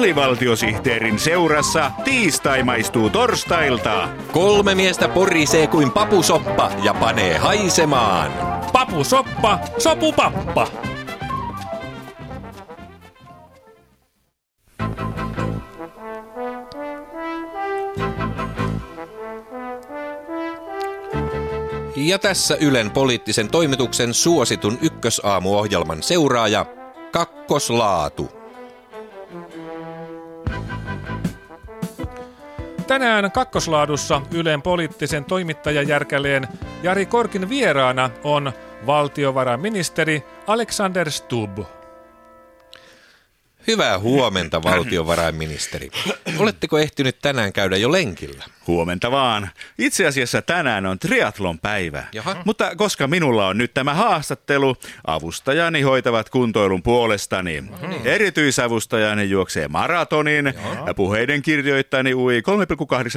Alivaltiosihteerin seurassa tiistai maistuu torstailta. 3 miestä porisee kuin papusoppa ja panee haisemaan. Papusoppa, sopupappa. Ja tässä Ylen poliittisen toimituksen suositun ykkösaamuohjelman seuraaja, kakkoslaatu. Tänään kakkoslaadussa Ylen poliittisen toimittajajärkäleen Jari Korkin vieraana on valtiovarainministeri Alexander Stubb. Hyvää huomenta, valtiovarainministeri. Oletteko ehtinyt tänään käydä jo lenkillä? Huomenta vaan. Itse asiassa tänään on triatlon päivä. Mutta koska minulla on nyt tämä haastattelu, avustajani hoitavat kuntoilun puolestani. Erityisavustajani juoksee maratonin, ja puheiden kirjoittajani ui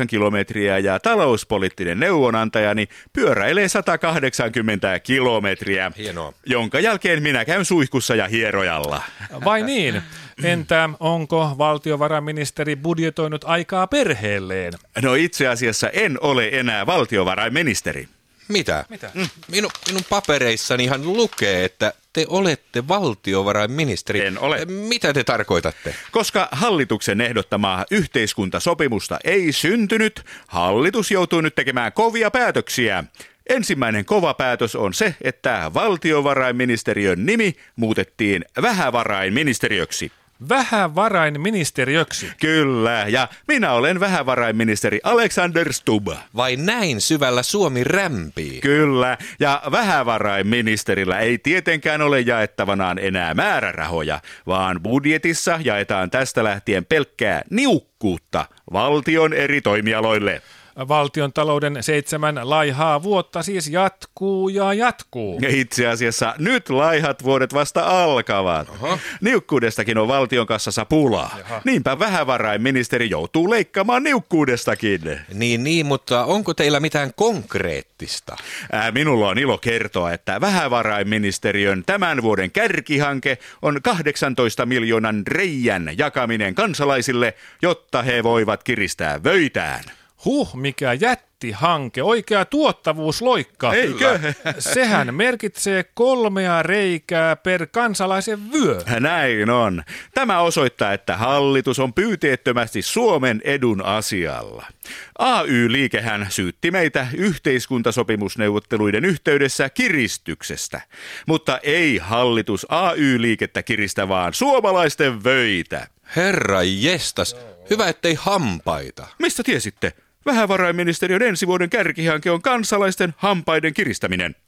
3,8 kilometriä ja talouspoliittinen neuvonantajani pyöräilee 180 kilometriä, hienoa, jonka jälkeen minä käyn suihkussa ja hierojalla. Vai niin? Entä onko valtiovarainministeri budjetoinut aikaa perheelleen? No itse asiassa en ole enää valtiovarainministeri. Mitä? Minun papereissani ihan lukee, että te olette valtiovarainministeri. En ole. Mitä te tarkoitatte? Koska hallituksen ehdottamaa yhteiskuntasopimusta ei syntynyt, hallitus joutuu nyt tekemään kovia päätöksiä. Ensimmäinen kova päätös on se, että valtiovarainministeriön nimi muutettiin vähävarainministeriöksi. Vähävarainministeriöksi? Kyllä, ja minä olen vähävarainministeri Alexander Stubb. Vai näin syvällä Suomi rämpii? Kyllä, ja vähävarainministerillä ei tietenkään ole jaettavanaan enää määrärahoja, vaan budjetissa jaetaan tästä lähtien pelkkää niukkuutta valtion eri toimialoille. Valtion talouden 7 laihaa vuotta siis jatkuu ja jatkuu. Itse asiassa nyt laihat vuodet vasta alkavat. Aha. Niukkuudestakin on valtion kassassa pulaa. Aha. Niinpä vähävarainministeri joutuu leikkaamaan niukkuudestakin. Niin, mutta onko teillä mitään konkreettista? Minulla on ilo kertoa, että vähävarainministeriön tämän vuoden kärkihanke on 18 miljoonan reijän jakaminen kansalaisille, jotta he voivat kiristää vöitään. Huh, mikä jättihanke, oikea tuottavuusloikka. Eikö? Sehän merkitsee 3 reikää per kansalaisen vyö. Näin on. Tämä osoittaa, että hallitus on pyyteettömästi Suomen edun asialla. AY-liikehän syytti meitä yhteiskuntasopimusneuvotteluiden yhteydessä kiristyksestä. Mutta ei hallitus AY-liikettä kiristä, vaan suomalaisten vöitä. Herra jestas, hyvä ettei hampaita. Mistä tiesitte? Vähävarainministeriön ensi vuoden kärkihanke on kansalaisten hampaiden kiristäminen.